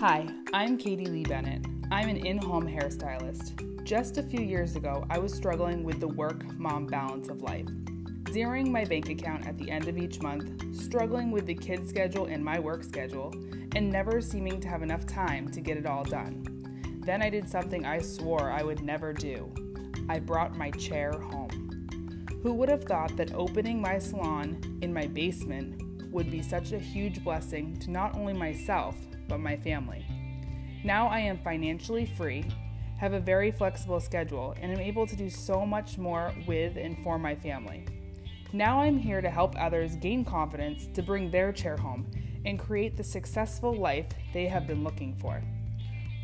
Hi, I'm Katie Lee Bennett. I'm an in-home hairstylist. Just a few years ago, I was struggling with the work-mom balance of life, zeroing my bank account at the end of each month, struggling with the kids' schedule and my work schedule, and never seeming to have enough time to get it all done. Then I did something I swore I would never do. I brought my chair home. Who would have thought that opening my salon in my basement would be such a huge blessing to not only myself, but my family. Now I am financially free, have a very flexible schedule, and am able to do so much more with and for my family. Now I'm here to help others gain confidence to bring their chair home and create the successful life they have been looking for.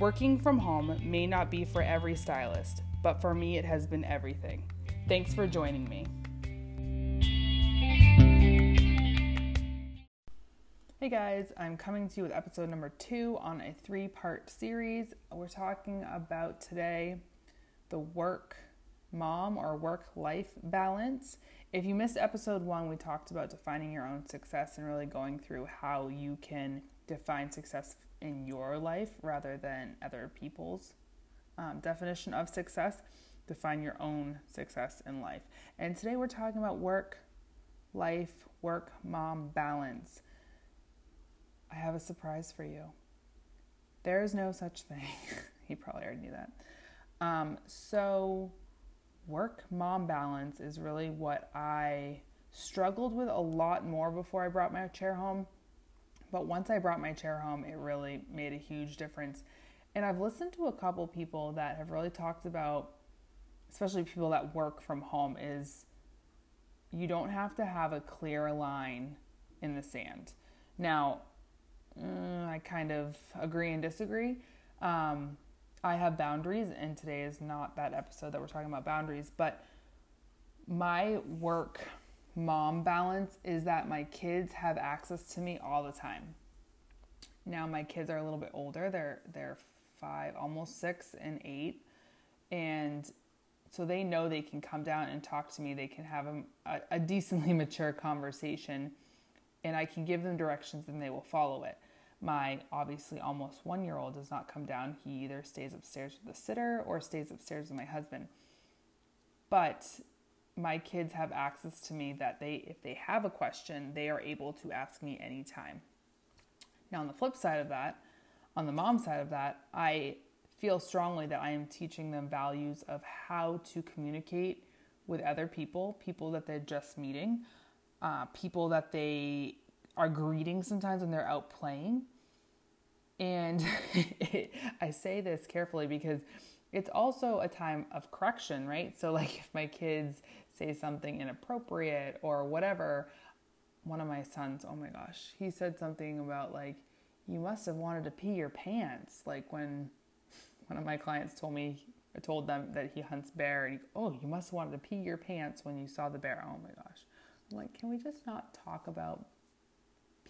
Working from home may not be for every stylist, but for me it has been everything. Thanks for joining me. Hey guys, I'm coming to you with episode number 2 on a 3-part series. We're talking about today the work mom or work life balance. If you missed episode 1, we talked about defining your own success and really going through how you can define success in your life rather than other people's definition of success. Define your own success in life. And today we're talking about work life, work mom balance. I have a surprise for you. There is no such thing. You probably already knew that. So work-mom balance is really what I struggled with a lot more before I brought my chair home. But once I brought my chair home, it really made a huge difference. And I've listened to a couple people that have really talked about, especially people that work from home, is you don't have to have a clear line in the sand. Now, I kind of agree and disagree. I have boundaries, and today is not that episode that we're talking about boundaries, but my work mom balance is that my kids have access to me all the time. Now my kids are a little bit older. They're 5, almost 6 and 8. And so they know they can come down and talk to me. They can have a decently mature conversation, and I can give them directions and they will follow it. My obviously almost 1-year-old does not come down. He either stays upstairs with the sitter or stays upstairs with my husband. But my kids have access to me that if they have a question, they are able to ask me anytime. Now on the flip side of that, on the mom side of that, I feel strongly that I am teaching them values of how to communicate with other people, people that they're just meeting, people that they are greeting sometimes when they're out playing. And I say this carefully because it's also a time of correction, right? So like if my kids say something inappropriate or whatever, one of my sons, oh my gosh, he said something about like, you must have wanted to pee your pants. Like when one of my clients told them that he hunts bear, and you must have wanted to pee your pants when you saw the bear. Oh my gosh. Like, can we just not talk about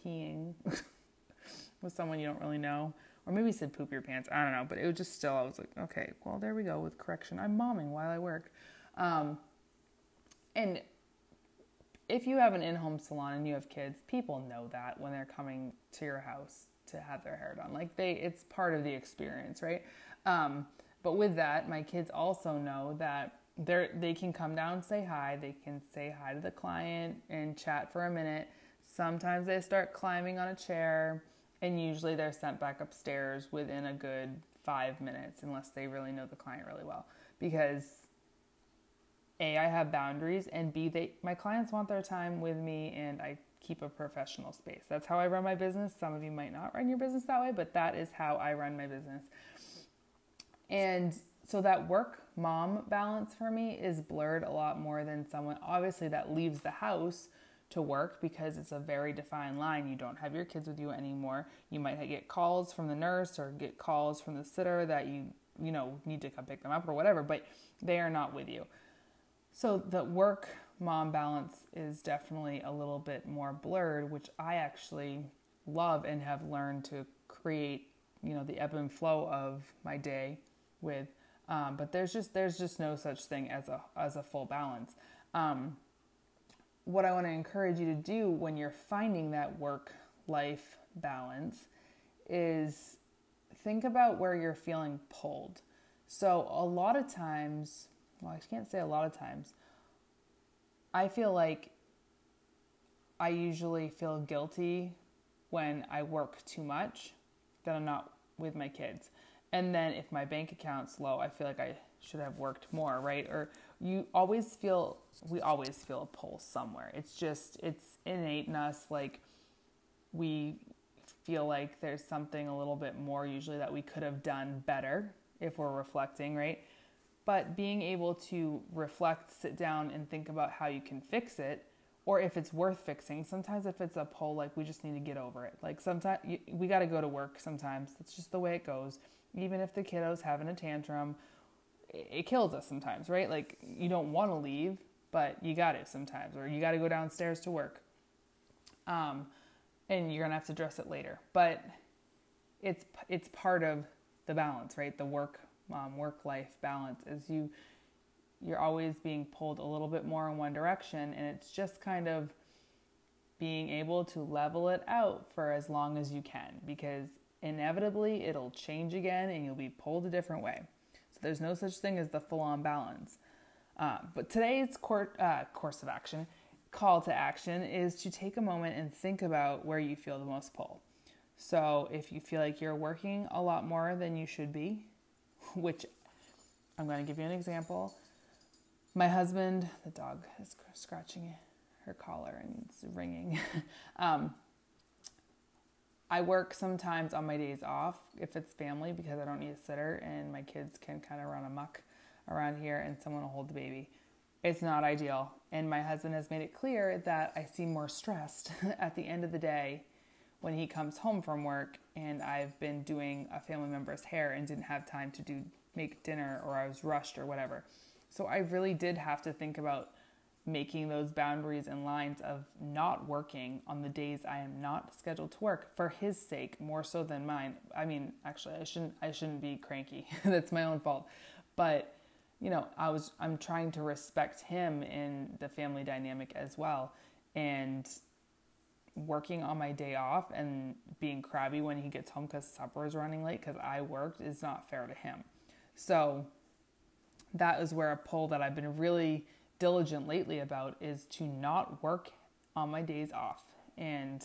peeing with someone you don't really know? Or maybe he said poop your pants. I don't know. But it was just still, I was like, okay, well, there we go with correction. I'm momming while I work. And if you have an in-home salon and you have kids, people know that when they're coming to your house to have their hair done. Like, it's part of the experience, right? But with that, my kids also know that they can come down and say hi. They can say hi to the client and chat for a minute. Sometimes they start climbing on a chair, and usually they're sent back upstairs within a good 5 minutes, unless they really know the client really well. Because A, I have boundaries, and B, my clients want their time with me, and I keep a professional space. That's how I run my business. Some of you might not run your business that way, but that is how I run my business. And so that work mom balance for me is blurred a lot more than someone obviously that leaves the house to work, because it's a very defined line. You don't have your kids with you anymore. You might get calls from the nurse or get calls from the sitter that you need to come pick them up or whatever, but they are not with you. So the work mom balance is definitely a little bit more blurred, which I actually love and have learned to create, the ebb and flow of my day with. But there's just no such thing as a full balance. What I want to encourage you to do when you're finding that work-life balance is think about where you're feeling pulled. So a lot of times, well, I can't say a lot of times, I feel like I usually feel guilty when I work too much, that I'm not with my kids. And then if my bank account's low, I feel like I should have worked more, right? Or we always feel a pull somewhere. It's just, it's innate in us. Like, we feel like there's something a little bit more usually that we could have done better if we're reflecting, right? But being able to reflect, sit down and think about how you can fix it, or if it's worth fixing. Sometimes if it's a pull, like, we just need to get over it. Like, sometimes we got to go to work sometimes. That's just the way it goes. Even if the kiddo's having a tantrum, it kills us sometimes, right? Like, you don't want to leave, but you got it sometimes, or you got to go downstairs to work. And you're going to have to address it later, but it's part of the balance, right? The work-life balance is you're always being pulled a little bit more in one direction, and it's just kind of being able to level it out for as long as you can, because inevitably it'll change again and you'll be pulled a different way. So there's no such thing as the full-on balance. But today's course of action, call to action, is to take a moment and think about where you feel the most pull. So if you feel like you're working a lot more than you should be, which I'm going to give you an example. My husband, the dog is scratching her collar and it's ringing. I work sometimes on my days off if it's family, because I don't need a sitter and my kids can kind of run amok around here and someone will hold the baby. It's not ideal. And my husband has made it clear that I seem more stressed at the end of the day when he comes home from work and I've been doing a family member's hair and didn't have time to make dinner, or I was rushed or whatever. So I really did have to think about making those boundaries and lines of not working on the days I am not scheduled to work, for his sake more so than mine. I mean, actually, I shouldn't be cranky. That's my own fault. But, you know, I'm trying to respect him in the family dynamic as well. And working on my day off and being crabby when he gets home because supper is running late because I worked is not fair to him. So that is where a pull that I've been really diligent lately about is to not work on my days off. And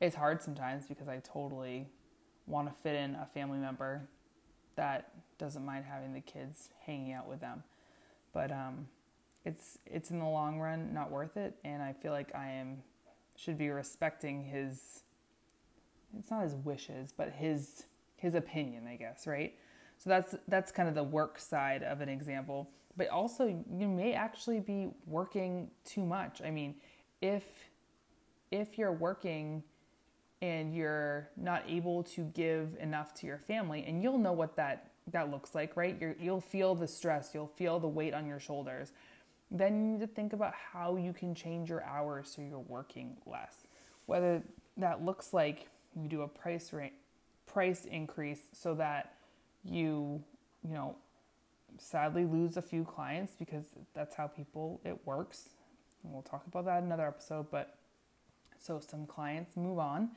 it's hard sometimes because I totally want to fit in a family member that doesn't mind having the kids hanging out with them. But it's in the long run not worth it. And I feel like should be respecting his, it's not his wishes, but his opinion, I guess, right? So that's kind of the work side of an example. But also, you may actually be working too much. I mean, if you're working and you're not able to give enough to your family, and you'll know what that looks like, right? You'll feel the stress, you'll feel the weight on your shoulders. Then you need to think about how you can change your hours so you're working less. Whether that looks like you do a price increase so that you know, sadly lose a few clients, because that's how it works. And we'll talk about that in another episode, but so some clients move on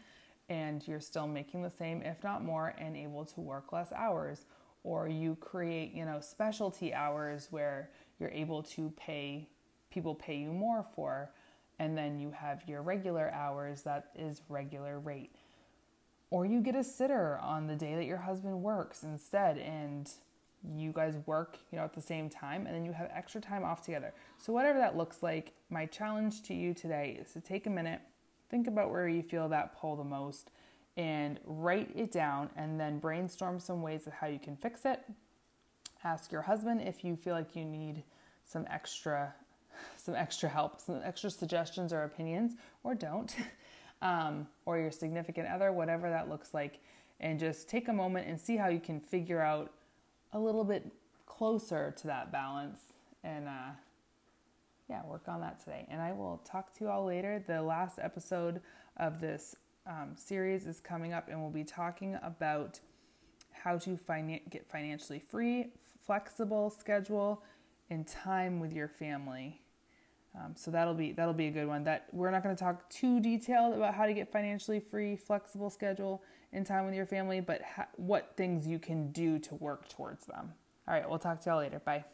and you're still making the same, if not more, and able to work less hours. Or you create, you know, specialty hours where you're able to pay you more for, and then you have your regular hours that is regular rate. Or you get a sitter on the day that your husband works instead, and you guys work, you know, at the same time, and then you have extra time off together. So whatever that looks like, my challenge to you today is to take a minute, think about where you feel that pull the most, and write it down, and then brainstorm some ways of how you can fix it. Ask your husband if you feel like you need some extra help, some extra suggestions or opinions, or don't. Or your significant other, whatever that looks like, and just take a moment and see how you can figure out a little bit closer to that balance, and work on that today. And I will talk to you all later. The last episode of this series is coming up, and we'll be talking about how to get financially free, flexible schedule, and time with your family. So that'll be a good one. That we're not going to talk too detailed about how to get financially free, flexible schedule and time with your family, but what things you can do to work towards them. All right, we'll talk to y'all later. Bye.